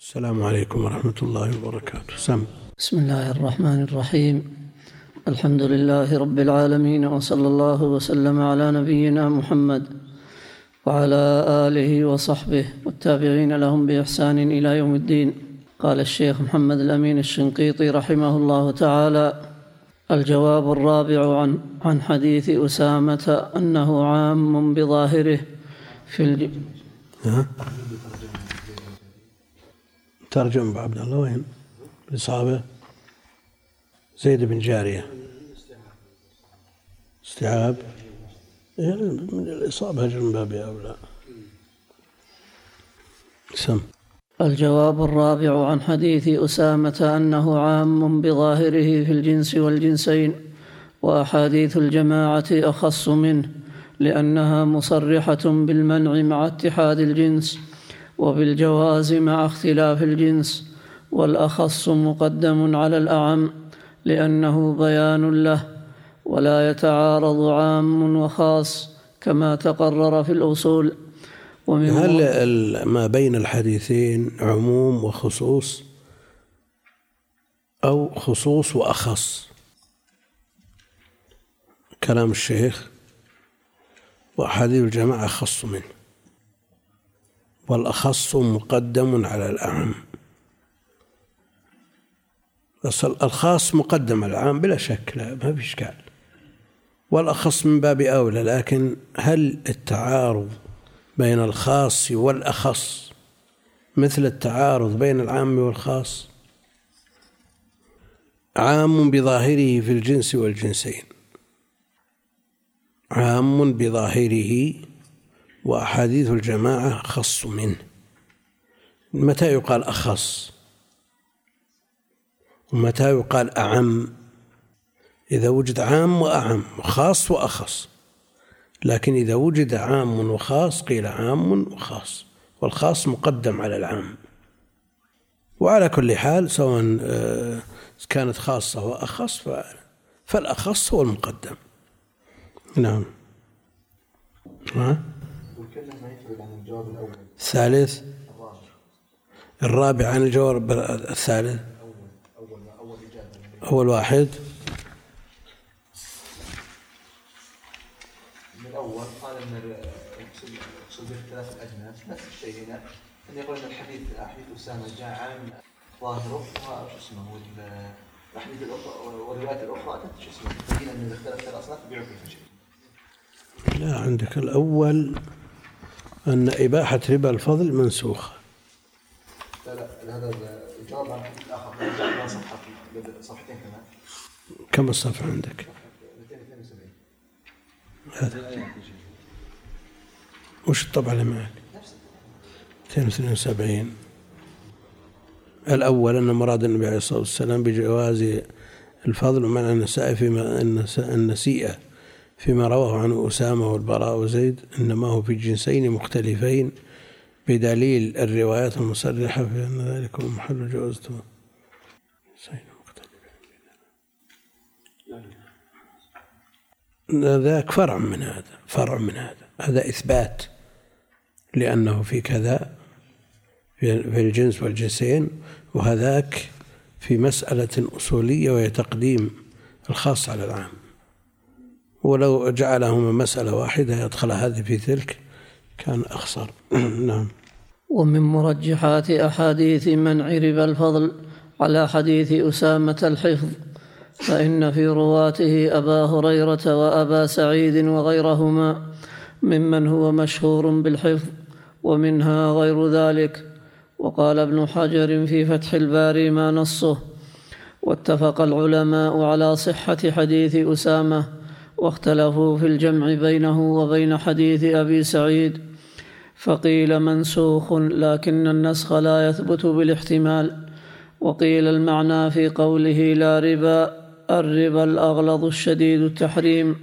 السلام عليكم ورحمة الله وبركاته. بسم الله الرحمن الرحيم. الحمد لله رب العالمين، وصلى الله وسلم على نبينا محمد وعلى آله وصحبه والتابعين لهم بإحسان إلى يوم الدين. قال الشيخ محمد الأمين الشنقيطي رحمه الله تعالى: الجواب الرابع عن حديث أسامة أنه عام بظاهره في ترجم عبد الله وين؟ الإصابة زيد بن جاريه استيعاب، يعني من الإصابة جنبها أولى. الجواب الرابع عن حديث أسامة أنه عام بظاهره في الجنس والجنسين، وأحاديث الجماعة أخص منه لأنها مصرحة بالمنع مع اتحاد الجنس وبالجواز مع اختلاف الجنس، والأخص مقدم على الأعم لأنه بيان له، ولا يتعارض عام وخاص كما تقرر في الأصول. هل ما بين الحديثين عموم وخصوص أو خصوص وأخص؟ كلام الشيخ: وأحاديث الجماعة خص منه، والأخص مقدم على الأعم. الخاص مقدم على العام بلا شك، لا ما في إشكال، والأخص من باب أولى. لكن هل التعارض بين الخاص والأخص مثل التعارض بين العام والخاص؟ عام بظاهره في الجنس والجنسين، عام بظاهره، وأحاديث الجماعة خص منه. متى يقال أخص ومتى يقال أعم؟ إذا وجد عام وأعم، خاص وأخص. لكن إذا وجد عام وخاص قيل عام وخاص، والخاص مقدم على العام. وعلى كل حال سواء كانت خاصة وأخص فالأخص هو المقدم. نعم. الثالث الرابع عن الجواب الثالث، أول واحد من الأول قال أن اقصد ثلاث أجناس، نفس الشيء هنا أن يقول أن الحديث أحاديث أسامة جاء عن ظاهره واسمه، والحديث والروايات الأخرى شو اسمه تبين أن اختلفت الأصناف بعكس شيء. لا، عندك الأول أن إباحة ربا الفضل منسوخة. لا، هذا الجواب عن الحديث الآخر عن صحته. صفحتين كمان. كم الصفحة عندك؟ 272. هذا وش الطبعة اللي معك؟ 272. الأول أن مراد النبي عليه الصلاة والسلام بجواز الفضل ومنع النسيئة فيما رواه عن أسامة والبراء وزيد، إنما هو في جنسين مختلفين بدليل الروايات المصرحة بأن ذلك محل جوازته. ذاك فرع من هذا. هذا إثبات لأنه في كذا في الجنس والجنسين، وهذاك في مسألة أصولية وهي تقديم الخاص على العام. ولو جعلهما مسألة واحدة يدخل هذه في تلك كان أخسر. نعم. ومن مرجحات أحاديث منع ربا الفضل على حديث أسامة الحفظ، فإن في رواته أبا هريرة وأبا سعيد وغيرهما ممن هو مشهور بالحفظ، ومنها غير ذلك. وقال ابن حجر في فتح الباري ما نصه. واتفق العلماء على صحة حديث أسامة، واختلفوا في الجمع بينه وبين حديث أبي سعيد، فقيل منسوخ لكن النسخ لا يثبت بالاحتمال. وقيل المعنى في قوله لا ربا الربا الأغلظ الشديد التحريم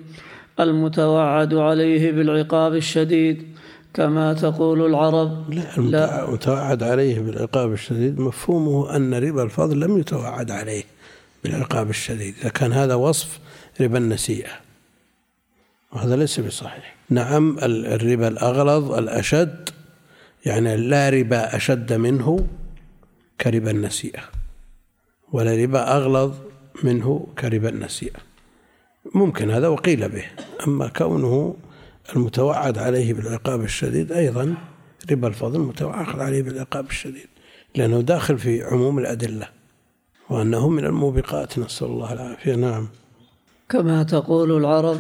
المتوعد عليه بالعقاب الشديد، كما تقول العرب. لا، المتوعد عليه بالعقاب الشديد مفهومه أن ربا الفضل لم يتوعد عليه بالعقاب الشديد، إذا كان هذا وصف ربا النسيئة، وهذا ليس بصحيح. نعم، الربا الأغلظ الأشد، يعني لا ربا أشد منه كرب النسيئة، ولا ربا أغلظ منه كرب النسيئة، ممكن هذا وقيل به. أما كونه المتوعد عليه بالعقاب الشديد، أيضا ربا الفضل متوعد عليه بالعقاب الشديد، لأنه داخل في عموم الأدلة، وأنه من الموبقات، نسأل الله العافية. نعم. كما تقول العرب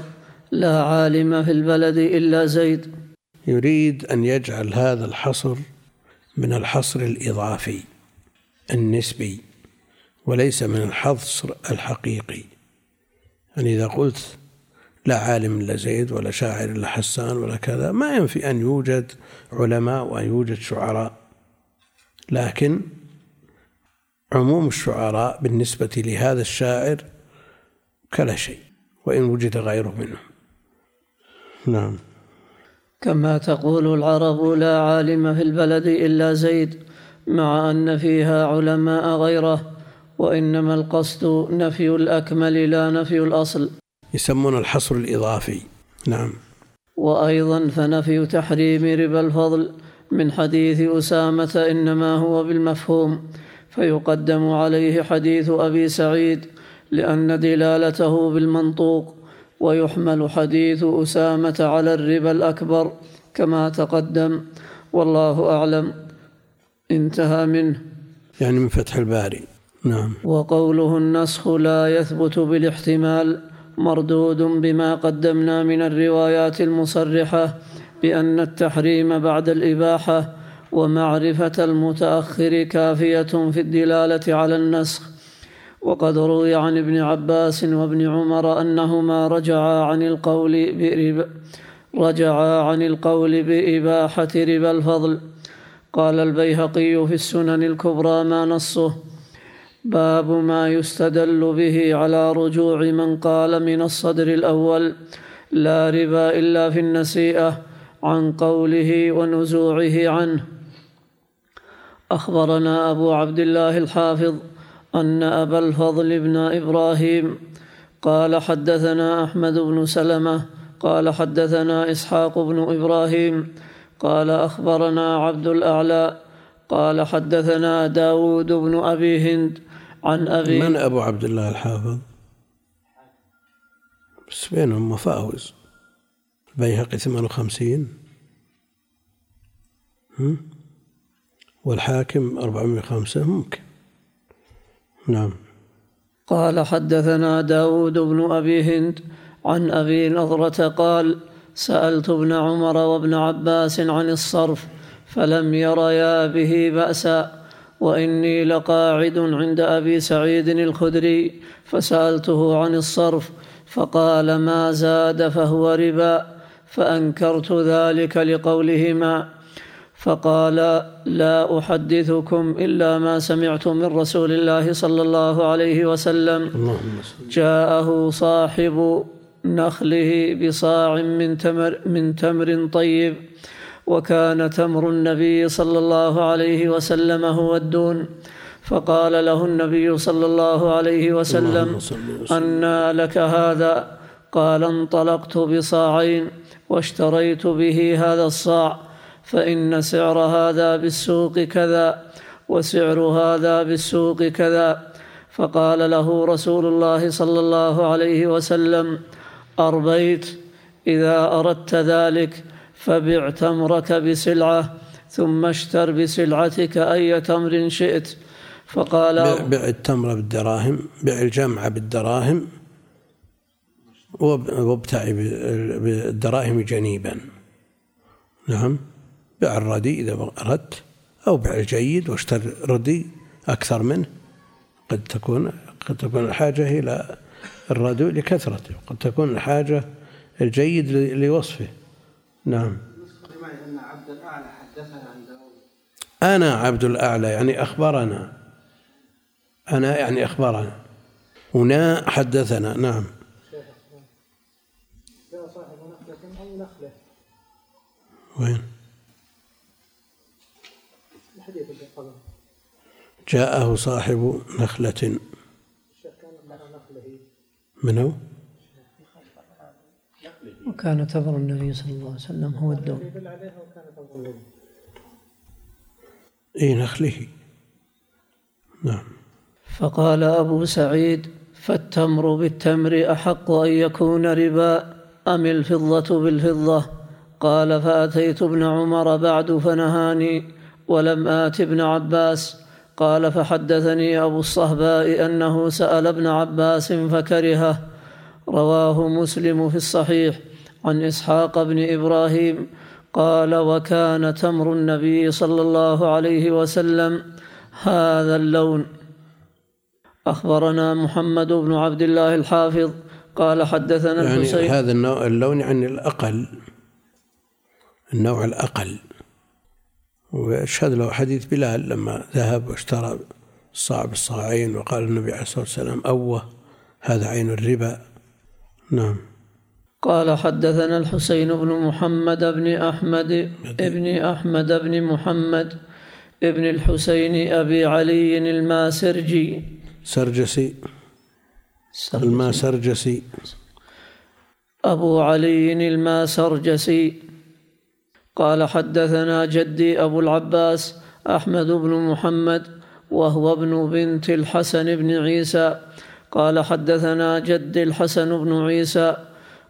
لا عالم في البلد إلا زيد، يريد أن يجعل هذا الحصر من الحصر الإضافي النسبي وليس من الحصر الحقيقي. يعني إذا قلت لا عالم إلا زيد ولا شاعر إلا حسان ولا كذا، ما ينفي أن يوجد علماء وأن يوجد شعراء، لكن عموم الشعراء بالنسبة لهذا الشاعر كلا شيء وإن وجد غيره منه. نعم. كما تقول العرب لا عالم في البلد إلا زيد، مع أن فيها علماء غيره، وإنما القصد نفي الأكمل لا نفي الأصل، يسمون الحصر الإضافي. نعم. وأيضا فنفي تحريم ربا الفضل من حديث أسامة إنما هو بالمفهوم، فيقدم عليه حديث أبي سعيد لأن دلالته بالمنطوق، ويحمل حديث أسامة على الربا الأكبر كما تقدم، والله أعلم. انتهى منه، يعني من فتح الباري. نعم. وقوله النسخ لا يثبت بالاحتمال مردود بما قدمنا من الروايات المصرحة بأن التحريم بعد الإباحة، ومعرفة المتأخر كافية في الدلالة على النسخ. وقد روي عن ابن عباس وابن عمر أنهما رجعا عن القول بإباحة ربا الفضل. قال البيهقي في السنن الكبرى ما نصه: باب ما يستدل به على رجوع من قال من الصدر الأول لا ربا إلا في النسيئة عن قوله ونزوعه عنه. أخبرنا أبو عبد الله الحافظ أن أبا الفضل بن إبراهيم قال حدثنا أحمد بن سلمة قال حدثنا إسحاق بن إبراهيم قال أخبرنا عبد الأعلى قال حدثنا داود بن أبي هند عن أبي. من أبو عبد الله الحافظ؟ بس بينهم مفاوز. البيهقي 58 والحاكم 405 ممكن. نعم. قال حدثنا داود بن أبي هند عن أبي نظرة قال: سألت ابن عمر وابن عباس عن الصرف فلم يريا به بأسا، وإني لقاعد عند أبي سعيد الخدري فسألته عن الصرف فقال: ما زاد فهو ربا، فأنكرت ذلك لقولهما، فقال: لا أحدثكم إلا ما سمعت من رسول الله صلى الله عليه وسلم، جاءه صاحب نخله بصاع من تمر طيب، وكان تمر النبي صلى الله عليه وسلم هو الدون، فقال له النبي صلى الله عليه وسلم: أنى لك هذا؟ قال: انطلقت بصاعين واشتريت به هذا الصاع، فإن سعر هذا بالسوق كذا وسعر هذا بالسوق كذا. فقال له رسول الله صلى الله عليه وسلم: أربيت؟ إذا أردت ذلك فبع تمرك بسلعة ثم اشتر بسلعتك أي تمر شئت. فقال: بع التمر بالدراهم، بع الجمعة بالدراهم، وابتع بالدراهم جنيبا. نعم. بع الردي إذا أردت، أو بع الجيد واشتر ردي أكثر منه، قد تكون الحاجة إلى الردي لكثرته، قد تكون الحاجة الجيد لوصفه. نعم. أنا عبد الأعلى يعني أخبرنا، أنا يعني أخبرنا، هنا حدثنا. نعم. جاء صاحب نخلة أو نخلة، وين جاءه صاحب نخلة منه، وكان تبر النبي صلى الله عليه وسلم هو الدون. أي نخله؟ نعم. فقال أبو سعيد: فالتمر بالتمر أحق أن يكون ربا أم الفضة بالفضة؟ قال: فأتيت ابن عمر بعد فنهاني ولم آت ابن عباس. قال: فحدثني أبو الصهباء أنه سأل ابن عباس فكرهه. رواه مسلم في الصحيح عن إسحاق بن إبراهيم قال: وكان تمر النبي صلى الله عليه وسلم هذا اللون. أخبرنا محمد بن عبد الله الحافظ قال: حدثنا الحسين. هذا النوع اللون عن الأقل، النوع الأقل، ويشهد له حديث بلال لما ذهب واشترى الصاع بالصاعين، وقال النبي عليه الصلاة والسلام: أوه، هذا عين الربا. نعم. قال: حدثنا الحسين بن محمد بن أحمد ابن أحمد بن محمد ابن الحسين أبي علي الماسرجي الماسرجسي أبو علي الماسرجسي قال: حدثنا جدي أبو العباس أحمد بن محمد وهو ابن بنت الحسن بن عيسى قال: حدثنا جدي الحسن بن عيسى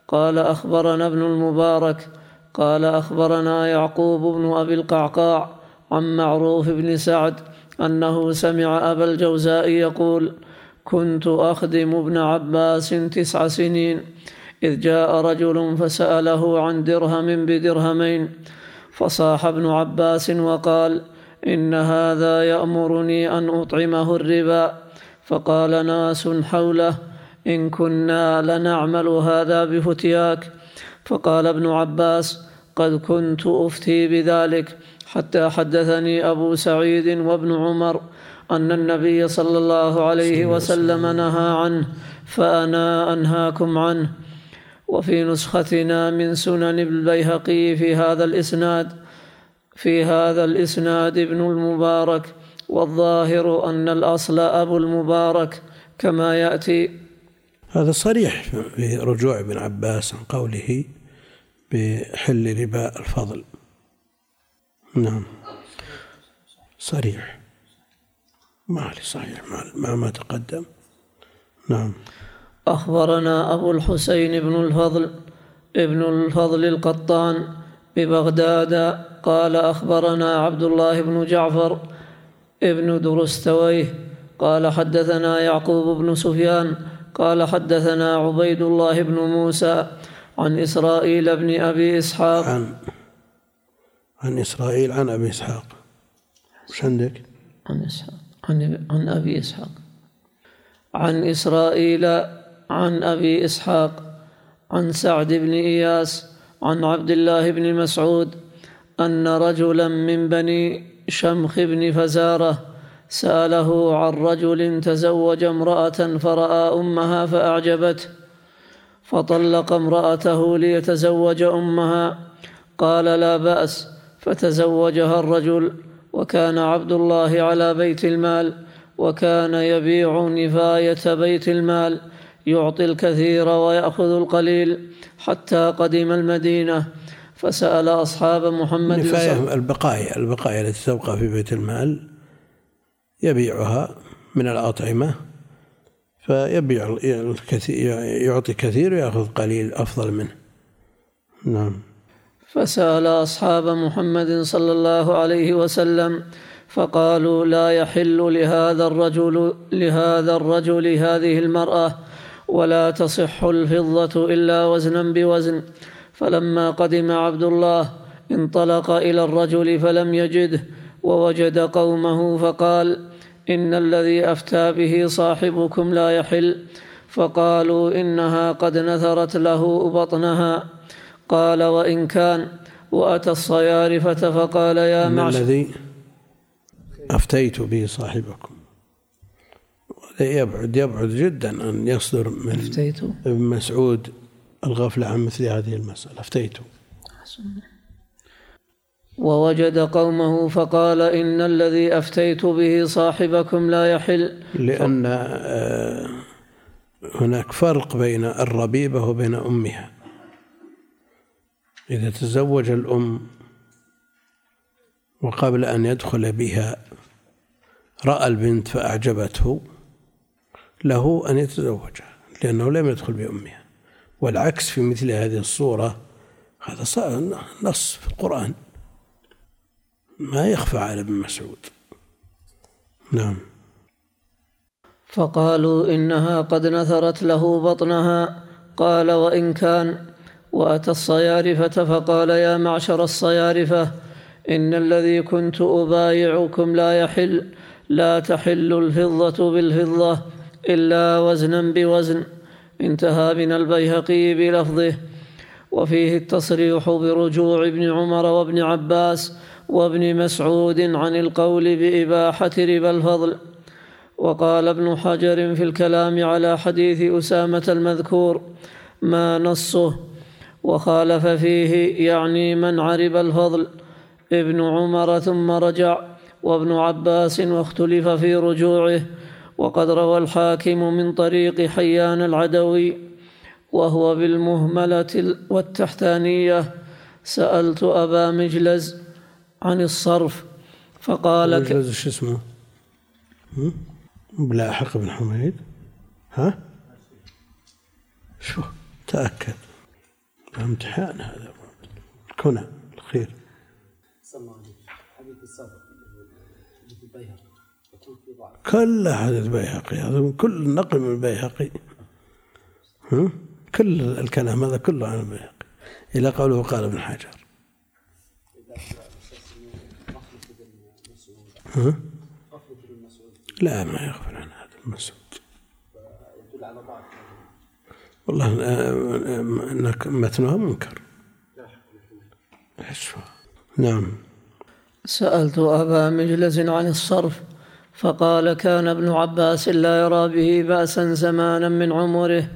قال: أخبرنا ابن المبارك قال: أخبرنا يعقوب بن أبي القعقاع عن معروف بن سعد أنه سمع أبا الجوزاء يقول: كنت أخدم ابن عباس 9 سنين إذ جاء رجل فسأله عن درهم بدرهمين، فصاح ابن عباس وقال: إن هذا يأمرني أن أطعمه الربا. فقال ناس حوله: إن كنا لنعمل هذا بفتياك. فقال ابن عباس: قد كنت أفتي بذلك حتى حدثني أبو سعيد وابن عمر أن النبي صلى الله عليه وسلم نهى عنه فأنا أنهاكم عنه. وفي نسختنا من سنن البيهقي في هذا الإسناد ابن المبارك، والظاهر أن الأصل أبو المبارك كما يأتي. هذا صريح في رجوع ابن عباس عن قوله بحل ربا الفضل. نعم، صريح، صحيح ما تقدم. نعم. أخبرنا أبو الحسين بن الفضل القطان ببغداد قال: أخبرنا عبد الله بن جعفر بن درستويه قال: حدثنا يعقوب بن سفيان قال: حدثنا عبيد الله بن موسى عن إسرائيل بن أبي إسحاق عن إسرائيل عن أبي إسحاق. وش عندك؟ عن أبي إسحاق عن إسرائيل عن أبي إسحاق عن سعد بن إياس عن عبد الله بن مسعود أن رجلا من بني شمخ بن فزارة سأله عن رجل تزوج امرأة فرأى أمها فأعجبته فطلق امرأته ليتزوج أمها، قال: لا بأس. فتزوجها الرجل، وكان عبد الله على بيت المال، وكان يبيع نفاية بيت المال، يعطي الكثير ويأخذ القليل، حتى قدم المدينة فسأل أصحاب محمد. نفاية البقايا التي تبقى في بيت المال يبيعها من الأطعمة، فيبيع الكثير، يعطي كثير ويأخذ قليل أفضل منه. نعم. فسأل أصحاب محمد صلى الله عليه وسلم فقالوا: لا يحل لهذا الرجل هذه المرأة، ولا تصح الفضة إلا وزنا بوزن. فلما قدم عبد الله انطلق إلى الرجل فلم يجده، ووجد قومه فقال: إن الذي أفتى به صاحبكم لا يحل. فقالوا: إنها قد نثرت له بطنها. قال: وإن كان. وأتى الصيارفة فقال: يا معشر أفتيت به صاحبكم. يبعد جدا أن يصدر من ابن مسعود الغفلة عن مثل هذه المسألة. أفتيت. ووجد قومه فقال: إن الذي أفتيت به صاحبكم لا يحل. لأن هناك فرق بين الربيبة وبين أمها. إذا تزوج الأم وقبل أن يدخل بها رأى البنت فأعجبته له أن يتزوجها لأنه لم يدخل بأمها، والعكس في مثل هذه الصورة هذا نص في القرآن ما يخفى على ابن مسعود. نعم. فقالوا إنها قد نثرت له بطنها، قال وإن كان. وأتى الصيارفة فقال يا معشر الصيارفة إن الذي كنت أبايعكم لا يحل، لا تحل الفضة بالفضة إلا وزنا بوزن. انتهى من البيهقي بلفظه. وفيه التصريح برجوع ابن عمر وابن عباس وابن مسعود عن القول بإباحة ربا الفضل. وقال ابن حجر في الكلام على حديث أسامة المذكور ما نصه وخالف فيه يعني منع ربا الفضل ابن عمر ثم رجع، وابن عباس واختلف في رجوعه. وقد روى الحاكم من طريق حيان العدوي وهو بالمهملة والتحتانية سألت أبا مجلز عن الصرف فقال مجلز شو اسمه؟ بلاحق بن حميد؟ ها؟ شو؟ تأكد امتحان هذا كنا الخير. كل حديث بيهقي هذا من كل نقل من البيهقي، كل الكلام هذا كله عن البيهقي إلى قوله قال ابن حجر. لا ما يغفل عن هذا المسعود. والله أنك متنها منكر. نعم. سألت أبا مجلس عن الصرف فقال كان ابن عباس لا يرى به بأسا زمانا من عمره،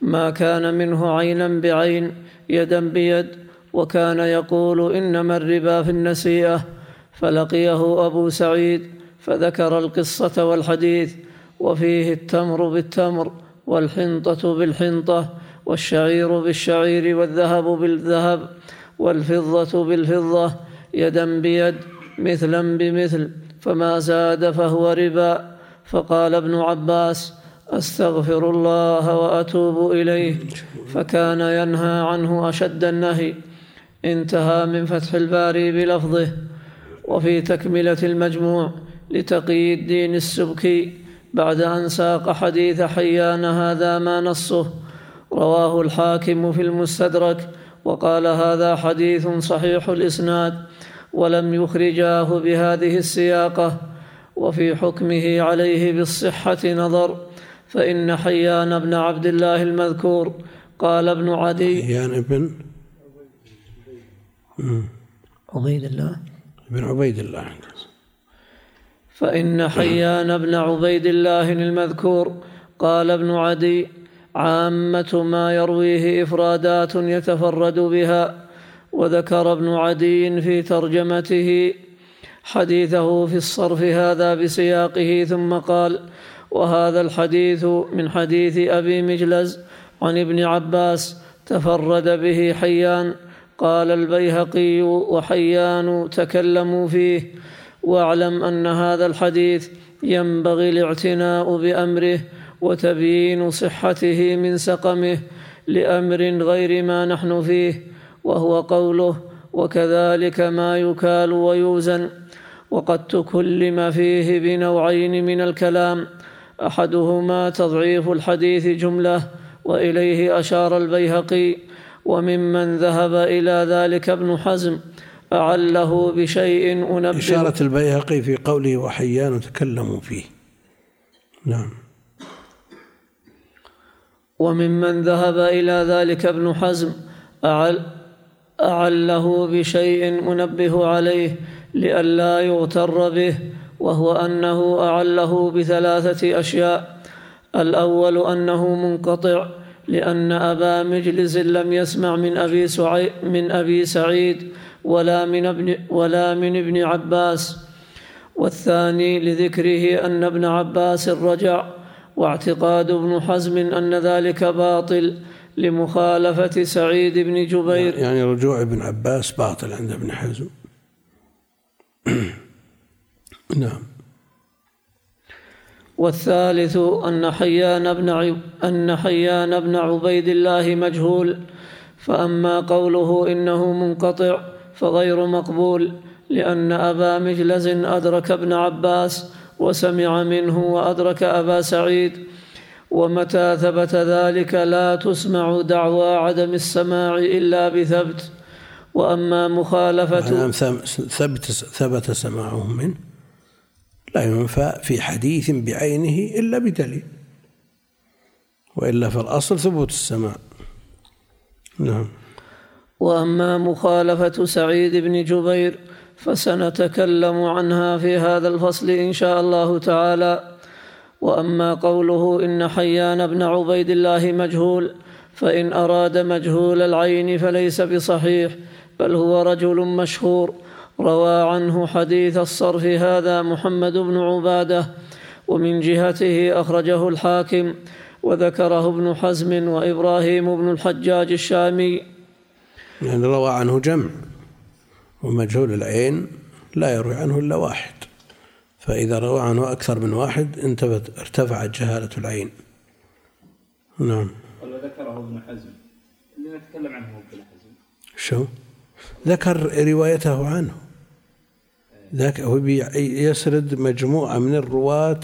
ما كان منه عينا بعين يدا بيد، وكان يقول إنما الربا في النسيئة. فلقيه أبو سعيد فذكر القصة والحديث. وفيه التمر بالتمر والحنطة بالحنطة والشعير بالشعير والذهب بالذهب والفضة بالفضة يدا بيد مثلا بمثل، فما زاد فهو ربا. فقال ابن عباس أستغفر الله وأتوب إليه، فكان ينهى عنه أشد النهي. انتهى من فتح الباري بلفظه. وفي تكملة المجموع لتقي الدين السبكي بعد أن ساق حديث حيان هذا ما نصه رواه الحاكم في المستدرك وقال هذا حديث صحيح الإسناد ولم يخرجاه بهذه السياقة. وفي حكمه عليه بالصحة نظر، فإن حيان بن عبد الله المذكور قال ابن عدي حيان ابن عبيد الله ابن عبيد الله، فإن حيان بن عبيد الله المذكور قال ابن عدي عامة ما يرويه إفرادات يتفرد بها. وذكر ابن عدي في ترجمته حديثه في الصرف هذا بسياقه ثم قال وهذا الحديث من حديث أبي مجلز عن ابن عباس تفرد به حيان. قال البيهقي وحيان تكلموا فيه. واعلم أن هذا الحديث ينبغي الاعتناء بأمره وتبيين صحته من سقمه لأمر غير ما نحن فيه، وهو قوله وكذلك ما يكال ويوزن. وقد تكلم فيه بنوعين من الكلام، أحدهما تضعيف الحديث جملة وإليه أشار البيهقي، وممن ذهب إلى ذلك ابن حزم أعله بشيء أنبه. إشارة البيهقي في قوله وحيان تكلموا فيه. نعم. وممن ذهب إلى ذلك ابن حزم أعله بشيء أنبه عليه لئلا يغتر به، وهو أنه أعله بثلاثة أشياء. الأول أنه منقطع لأن أبا مجلس لم يسمع من أبي سعيد ولا من ابن عباس. والثاني لذكره أن ابن عباس رجع، واعتقاد ابن حزم أن ذلك باطل لمخالفة سعيد بن جبير. يعني رجوع ابن عباس باطل عند ابن حزم. نعم. والثالث أن حيان بن عبيد الله مجهول. فأما قوله إنه منقطع فغير مقبول، لأن أبا مجلز أدرك ابن عباس وسمع منه وأدرك أبا سعيد، ومتى ثبت ذلك لا تسمع دعوى عدم السماع إلا بثبت. وأما مخالفة ثبت سماعهم منه لا ينفى في حديث بعينه إلا بدليل، وإلا في الأصل ثبوت السماع. نعم. وأما مخالفة سعيد بن جبير فسنتكلم عنها في هذا الفصل إن شاء الله تعالى. وأما قوله إن حيان بن عبيد الله مجهول، فإن أراد مجهول العين فليس بصحيح، بل هو رجل مشهور روى عنه حديث الصرف هذا محمد بن عبادة، ومن جهته أخرجه الحاكم، وذكره ابن حزم وإبراهيم بن الحجاج الشامي. يعني روى عنه جمع، ومجهول العين لا يروي عنه إلا واحد، فإذا روى عنه أكثر من واحد ارتفعت جهالة العين. نعم. وذكره ابن حزم اللي نتكلم عنه ابن حزم شو؟ ذكر روايته عنه، هو يسرد مجموعة من الرواة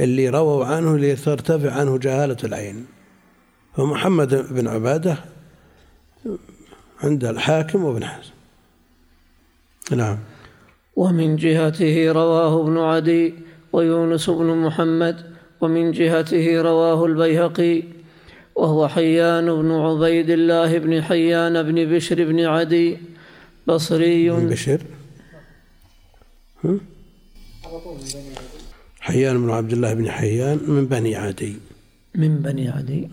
اللي رووا عنه اللي ترتفع عنه جهالة العين. فمحمد بن عبادة عند الحاكم وابن حزم. نعم. ومن جهته رواه ابن عدي ويونس بن محمد، ومن جهته رواه البيهقي، وهو حيان بن عبيد الله بن حيان بن بشر بن عدي بصري. بشر حيان بن عبد الله بن حيان من بني عدي، من بني عدي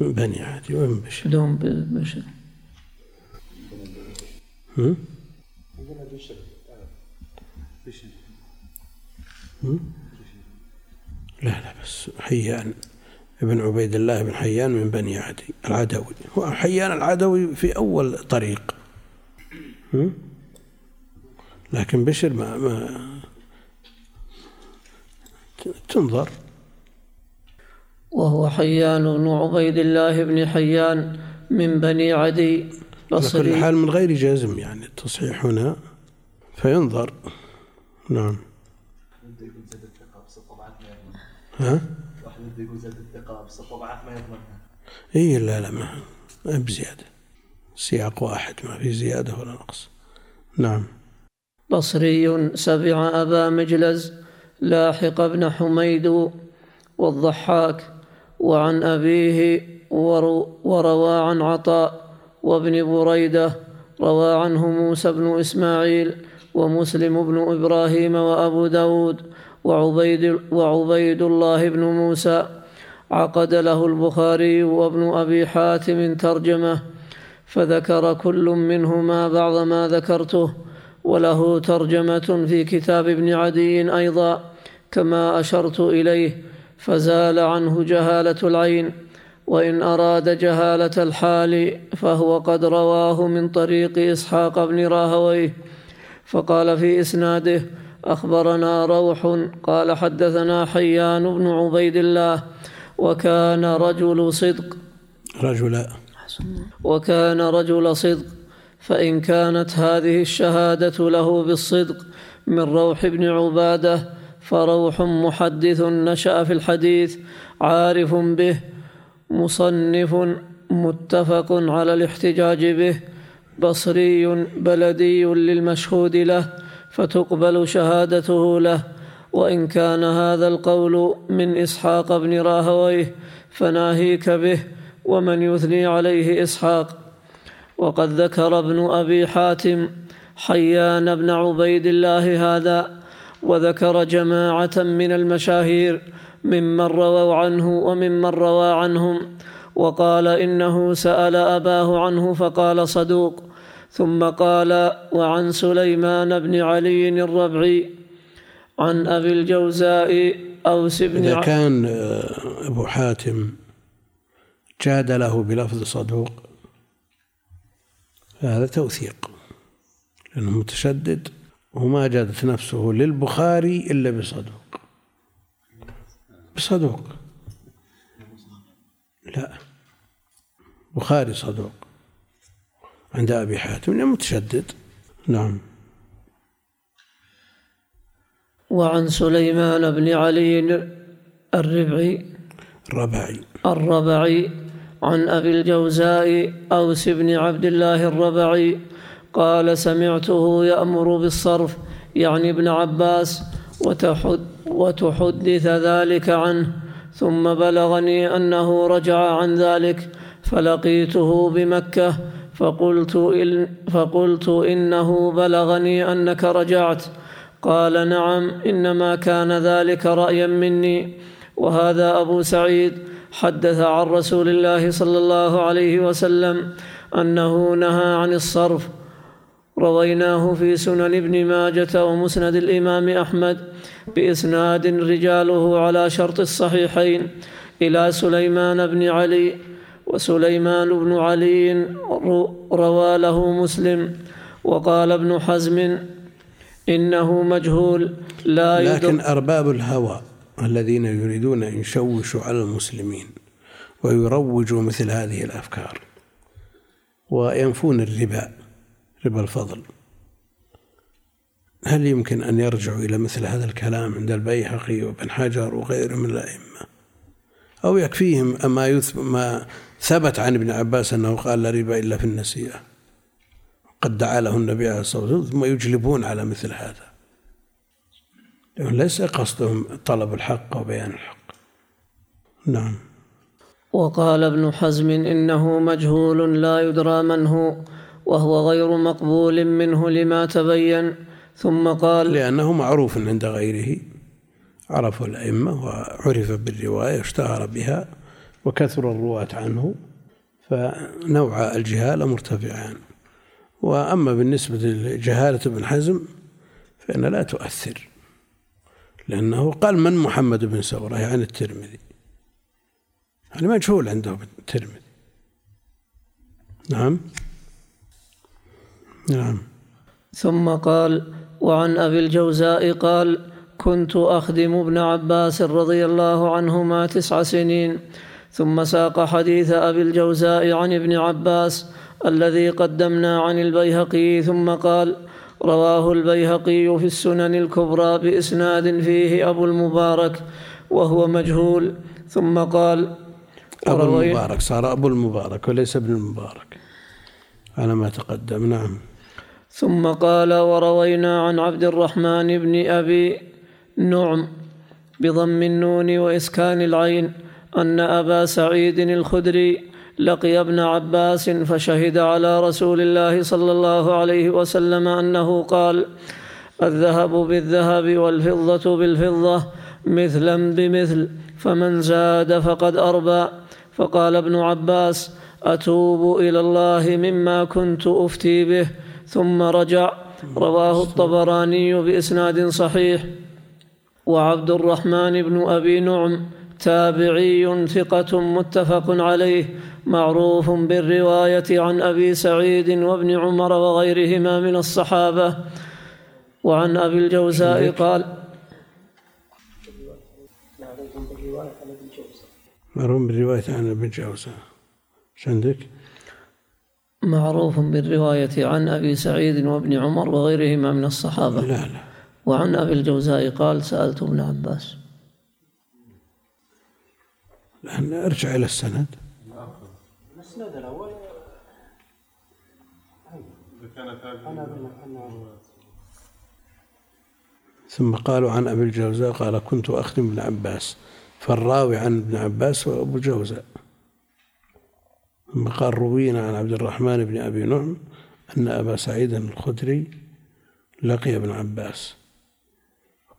ومن بشر دون بشر. لا بس حيان ابن عبيد الله بن حيان من بني عدي العدوي، وحيان العدوي في أول طريق، لكن بشر ما تنظر. وهو حيان بن عبيد الله بن حيان من بني عدي بصري. على كل حال من غير جزم، يعني التصحيح هنا فينظر. نعم. يقول زاد الثقة بس الطبعات ما يضمنها. إيه لا ما بزيادة، سياق واحد ما في زيادة ولا نقص. نعم. بصري سبع أبا مجلز لاحق بن حميد والضحاك، وعن أبيه وروى عن عطاء وابن بريدة، روى عنه موسى بن إسماعيل ومسلم بن إبراهيم وأبو داود وعبيد الله بن موسى. عقد له البخاري وابن أبي حاتم ترجمة، فذكر كل منهما بعض ما ذكرته، وله ترجمة في كتاب ابن عدي أيضا كما أشرت إليه، فزال عنه جهالة العين. وإن أراد جهالة الحال فهو قد رواه من طريق إسحاق بن راهويه، فقال في إسناده أخبرنا روح قال حدثنا حيان بن عبيد الله، وكان رجل صدق. فإن كانت هذه الشهادة له بالصدق من روح بن عبادة، فروح محدث نشأ في الحديث عارف به مصنف متفق على الاحتجاج به، بصري بلدي للمشهود له، فتقبل شهادته له. وإن كان هذا القول من إسحاق بن راهويه فناهيك به، ومن يثني عليه إسحاق. وقد ذكر ابن أبي حاتم حيان بن عبيد الله هذا، وذكر جماعة من المشاهير ممن رووا عنه وممن روى عنهم، وقال إنه سأل أباه عنه فقال صدوق. ثم قال وعن سليمان بن علي الربعي عن أبي الجوزاء أوس بن إذا كان أبو حاتم جاد له بلفظ صدوق هذا توثيق، لأنه متشدد وما جادت نفسه للبخاري إلا بصدوق، صدوق. لا، بخاري صدوق عند أبي حاتم متشدد. نعم. وعن سليمان بن علي الربعي عن أبي الجوزاء أوس بن عبد الله الربعي قال: سمعته يأمر بالصرف، يعني ابن عباس، وتحدث ذلك عنه، ثم بلغني أنه رجع عن ذلك، فلقيته بمكة فقلت إنه بلغني أنك رجعت، قال: نعم، إنما كان ذلك رأيا مني. وهذا أبو سعيد حدث عن رسول الله صلى الله عليه وسلم أنه نهى عن الصرف. رويناه في سنن ابن ماجة ومسند الإمام أحمد بإسناد رجاله على شرط الصحيحين إلى سليمان بن علي، وسليمان بن علي روى له مسلم. وقال ابن حزم: إنه مجهول لا يدرك. لكن أرباب الهوى الذين يريدون أن يشوشوا على المسلمين ويروجوا مثل هذه الأفكار وينفون الربا، ربا الفضل، هل يمكن أن يرجعوا إلى مثل هذا الكلام عند البيهقي وابن حجر وغيره من الأئمة؟ أو يكفيهم ما ثبت عن ابن عباس أنه قال: لا ربا إلا في النسيئة، قد دعا له النبي عليه الصلاة والسلام، ثم يجلبون على مثل هذا، لأن ليس قصدهم طلب الحق وبيان الحق. نعم. وقال ابن حزم: إنه مجهول لا يدرى من هو، وهو غير مقبول منه لما تبين. ثم قال: لأنه معروف عند غيره، عرفه الأئمة وعرف بالرواية واشتهر بها وكثر الرواة عنه، فنوع الجهالة مرتفعان. وأما بالنسبة لجهالة ابن حزم فإن لا تؤثر، لأنه قال: من محمد بن سيرين عن الترمذي، يعني مجهول عنده الترمذي. نعم. نعم. ثم قال: وعن أبي الجوزاء قال: كنت أخدم ابن عباس رضي الله عنهما 9 سنين. ثم ساق حديث أبي الجوزاء عن ابن عباس الذي قدمنا عن البيهقي، ثم قال: رواه البيهقي في السنن الكبرى بإسناد فيه أبو المبارك وهو مجهول. ثم قال: أبو المبارك صار أبو المبارك وليس ابن المبارك على ما تقدم. نعم. ثم قال: وروينا عن عبد الرحمن بن أبي نعم بضم النون وإسكان العين أن أبا سعيد الخدري لقي ابن عباس فشهد على رسول الله صلى الله عليه وسلم أنه قال: الذهب بالذهب والفضة بالفضة، مثلا بمثل، فمن زاد فقد أربى. فقال ابن عباس: أتوب إلى الله مما كنت أفتي به. ثم رجع. رواه الطبراني بإسناد صحيح. وعبد الرحمن بن أبي نعم تابعي ثقة متفق عليه، معروف بالرواية عن أبي سعيد وابن عمر وغيرهما من الصحابة. وعن أبي الجوزاء قال: معروف بالرواية عن أبي سعيد وابن عمر وغيرهما من الصحابة. وعن أبي الجوزاء قال: سألت ابن عباس. ارجع إلى السند. السند الأول ثم قالوا: عن أبي الجوزاء قال: كنت أخدم ابن عباس، فالراوي عن ابن عباس وأبو جوزاء. ثم قال: روينا عن عبد الرحمن بن أبي نعم أن أبا سعيد الخدري لقي ابن عباس،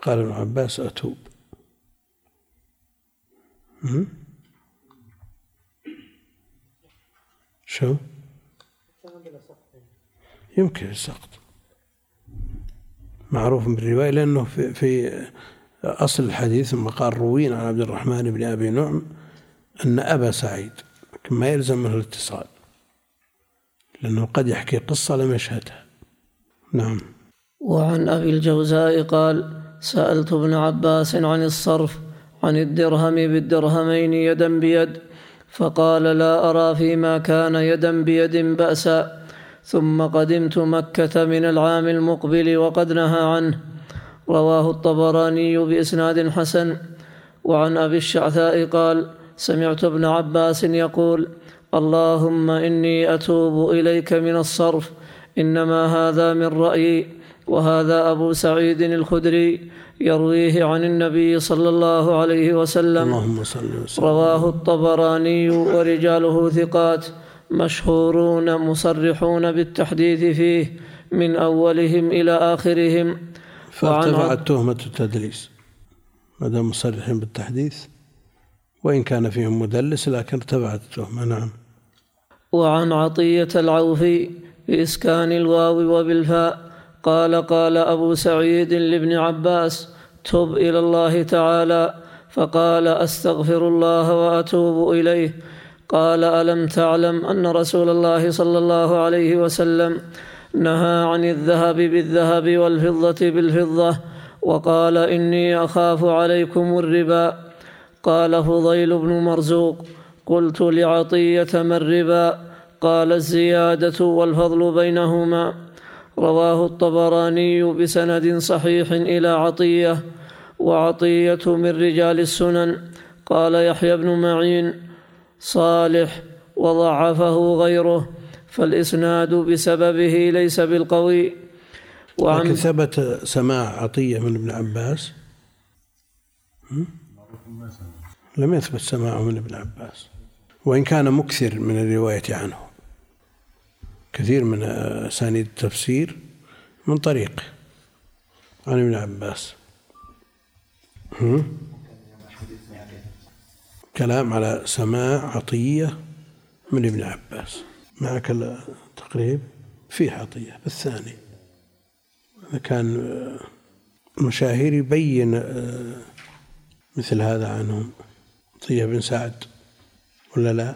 قال ابن عباس: أتوب. شو يمكن السقط؟ معروف بالرواية، لأنه في أصل الحديث قال: روين عن عبد الرحمن بن أبي نعم أن أبا سعيد، ما يلزم منه الاتصال، لأنه قد يحكي قصة لم يشهدها. نعم. وعن أبي الجوزاء قال: سألت ابن عباس عن الصرف، عن الدرهم بالدرهمين يدا بيد، فقال: لا أرى فيما كان يدا بيد بأسا. ثم قدمت مكة من العام المقبل وقد نهى عنه. رواه الطبراني بإسناد حسن. وعن أبي الشعثاء قال: سمعت ابن عباس يقول: اللهم إني أتوب إليك من الصرف، إنما هذا من رأيي. وهذا أبو سعيد الخدري يرويه عن النبي صلى الله عليه وسلم. اللهم صل وسلم. رواه الطبراني ورجاله ثقات مشهورون مصرحون بالتحديث فيه من أولهم إلى آخرهم. فارتفعت تهمة التدليس ما دام مصرحين بالتحديث، وإن كان فيهم مدلس لكن ارتفعت التهمة. نعم. وعن عطية العوفي بإسكان الواو وبالفاء قال: قال أبو سعيد لابن عباس: تب إلى الله تعالى، فقال: أستغفر الله وأتوب إليه. قال: ألم تعلم أن رسول الله صلى الله عليه وسلم نهى عن الذهب بالذهب والفضة بالفضة، وقال: إني أخاف عليكم الربا. قال فضيل بن مرزوق: قلت لعطية: ما الربا؟ قال: الزيادة والفضل بينهما. رواه الطبراني بسند صحيح إلى عطية، وعطية من رجال السنن. قال يحيى بن معين: صالح، وضعفه غيره، فالإسناد بسببه ليس بالقوي. لكن ثبت سماع عطية من ابن عباس. لم يثبت سماعه من ابن عباس، وإن كان مكثر من الرواية عنه. كثير من أسانيد التفسير من طريق عن ابن عباس. كلام على سماع عطية من ابن عباس. معك التقريب في عطية بالثاني. كان المشاهير يبين مثل هذا عنهم. عطية بن سعد ولا لا؟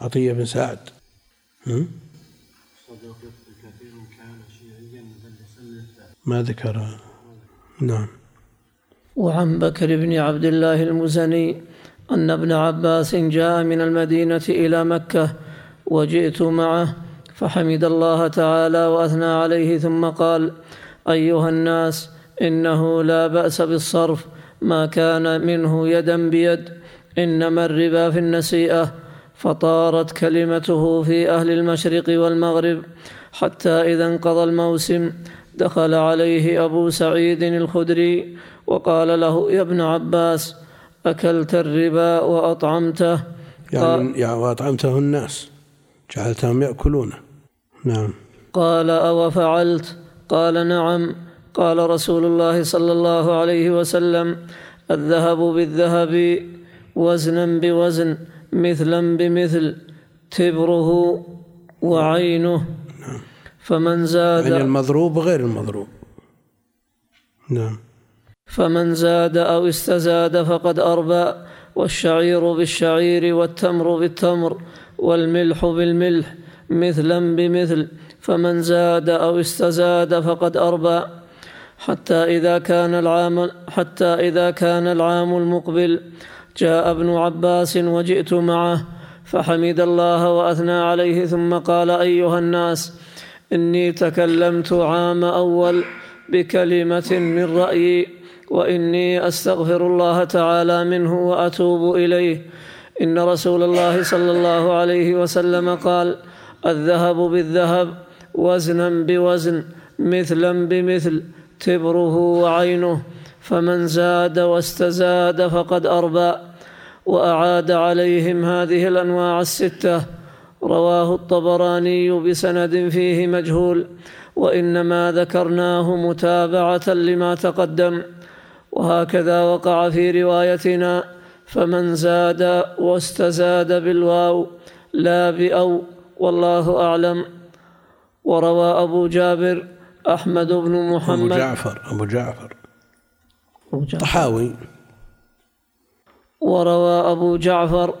عطية بن سعد ما ذكر. نعم. وعن بكر بن عبد الله المزني أن ابن عباس جاء من المدينة إلى مكة: وجئت معه، فحمد الله تعالى وأثنى عليه، ثم قال: أيها الناس، إنه لا بأس بالصرف ما كان منه يدا بيد، إنما الربا في النسيئة. فطارت كلمته في أهل المشرق والمغرب، حتى إذا انقضى الموسم دخل عليه أبو سعيد الخدري وقال له: يا ابن عباس، أكلت الربا وأطعمته. يعني وأطعمته الناس، جعلتهم يأكلونه. نعم. قال: أو فعلت؟ قال: نعم. قال رسول الله صلى الله عليه وسلم: الذهب بالذهب، وزنا بوزن، مثلا بمثل، تبره وعينه. نعم. فمن زاد عن المضروب غير المضروب. نعم. فمن زاد أو استزاد فقد أربى. والشعير بالشعير، والتمر بالتمر، والملح بالملح، مثلا بمثل، فمن زاد أو استزاد فقد أربى. حتى إذا كان العام المقبل جاء ابن عباس وجئت معه، فحمد الله وأثنى عليه، ثم قال: أيها الناس، إني تكلمت عام أول بكلمة من رأيي، وإني أستغفر الله تعالى منه وأتوب إليه. إن رسول الله صلى الله عليه وسلم قال: الذهب بالذهب، وزنا بوزن، مثلا بمثل، تبره وعينه، فمن زاد واستزاد فقد أربى. وأعاد عليهم هذه الأنواع الستة. رواه الطبراني بسند فيه مجهول، وإنما ذكرناه متابعة لما تقدم. وهكذا وقع في روايتنا: فمن زاد واستزاد بالواو لا بأو، والله أعلم. وروى أبو جابر أحمد بن محمد أبو جعفر طحاوي. وروى أبو جعفر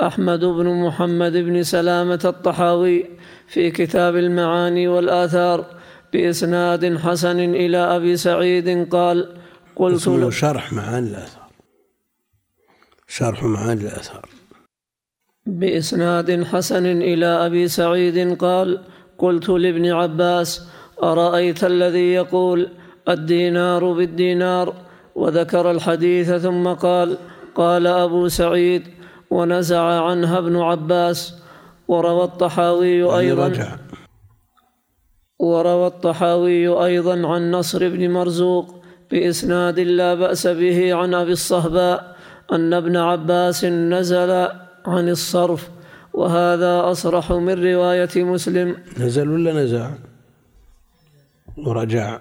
أحمد بن محمد بن سلامة الطحاوي في كتاب المعاني والآثار بإسناد حسن إلى أبي سعيد قال: قلت له شرح معاني الآثار شرح معاني الأثار. بإسناد حسن إلى أبي سعيد قال: قلت لابن عباس: أرأيت الذي يقول الدينار بالدينار؟ وذكر الحديث ثم قال: قال أبو سعيد، ونزع عنها ابن عباس. وروى الطحاوي أيضا عن نصر بن مرزوق بإسناد لا بأس به عن أبي الصهباء أن ابن عباس نزل عن الصرف، وهذا أصرح من رواية مسلم. نزل ولا نزع؟ ورجع.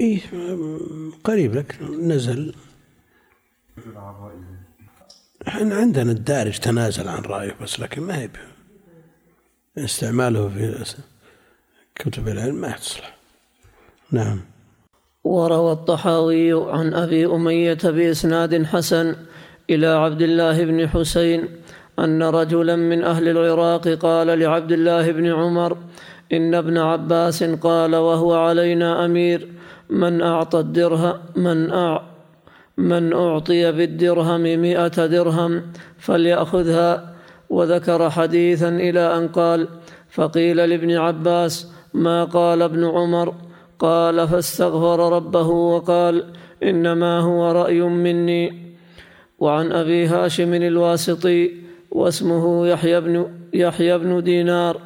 إيه قريب لك نزل. إحنا عندنا الدارج تنازل عن رأيه بس، لكن ما هي استعماله في كتب العلم ما يصلح. نعم. وروى الطحاوي عن أبي أمية بإسناد حسن إلى عبد الله بن حسين أن رجلا من أهل العراق قال لعبد الله بن عمر: إن ابن عباس قال وهو علينا أمير: من أعطي بالدرهم 100 درهم فليأخذها. وذكر حديثا إلى أن قال: فقيل لابن عباس: ما قال ابن عمر؟ قال: فاستغفر ربه وقال: إنما هو رأي مني. وعن أبي هاشم الواسطي واسمه يحيى بن دينار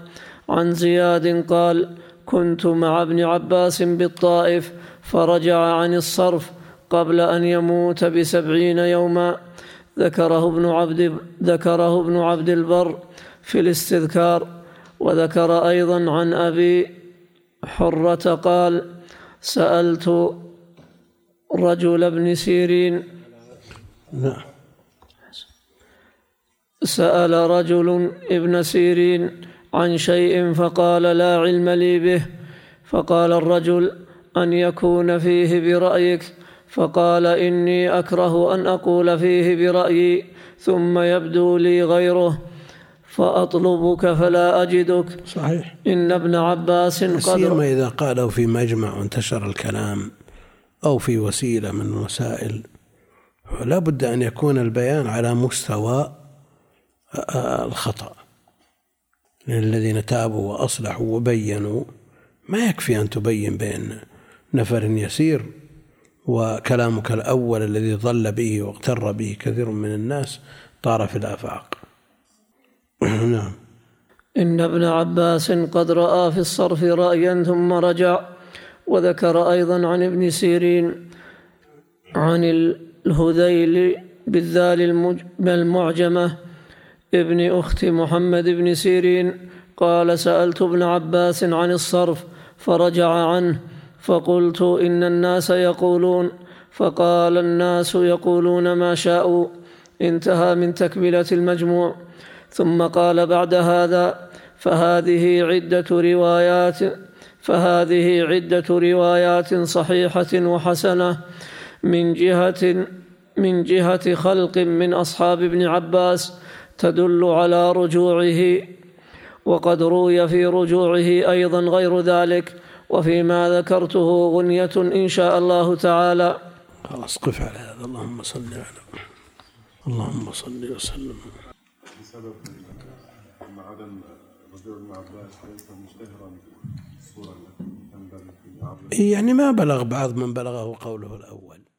عن زياد قال: كنت مع ابن عباس بالطائف فرجع عن الصرف قبل أن يموت 70 يوما. ذكره ابن عبد البر في الاستذكار. وذكر أيضا عن أبي حرة قال: سألت رجل ابن سيرين سأل رجل ابن سيرين عن شيء فقال: لا علم لي به. فقال الرجل: أن يكون فيه برأيك. فقال: إني أكره أن أقول فيه برأيي ثم يبدو لي غيره فأطلبك فلا أجدك. صحيح. إن ابن عباس قدر ما إذا قالوا في مجمع وانتشر الكلام أو في وسيلة من وسائل، فلا بد أن يكون البيان على مستوى الخطأ، الذين تابوا وأصلحوا وبينوا. ما يكفي أن تبين بين نفر يسير وكلامك الأول الذي ضل به واغتر به كثير من الناس طار في الآفاق. نعم. إن ابن عباس قد رأى في الصرف رأيا ثم رجع. وذكر أيضا عن ابن سيرين عن الهذيل بالذال المعجمة ابن أخت محمد بن سيرين قال: سألت ابن عباس عن الصرف فرجع عنه فقلت: إن الناس يقولون، فقال: الناس يقولون ما شاءوا. انتهى من تكملة المجموع. ثم قال بعد هذا: فهذه عدة روايات صحيحة وحسنة من جهة خلق من أصحاب ابن عباس تدل على رجوعه، وقد روي في رجوعه أيضا غير ذلك، وفيما ذكرته غنية إن شاء الله تعالى. خلاص قف على هذا. اللهم صل وسلم. بسبب عدم رجوع ابن عباس ليس مشتهرا بالصورة التي تنبغي، يعني ما بلغ بعض من بلغه قوله الأول.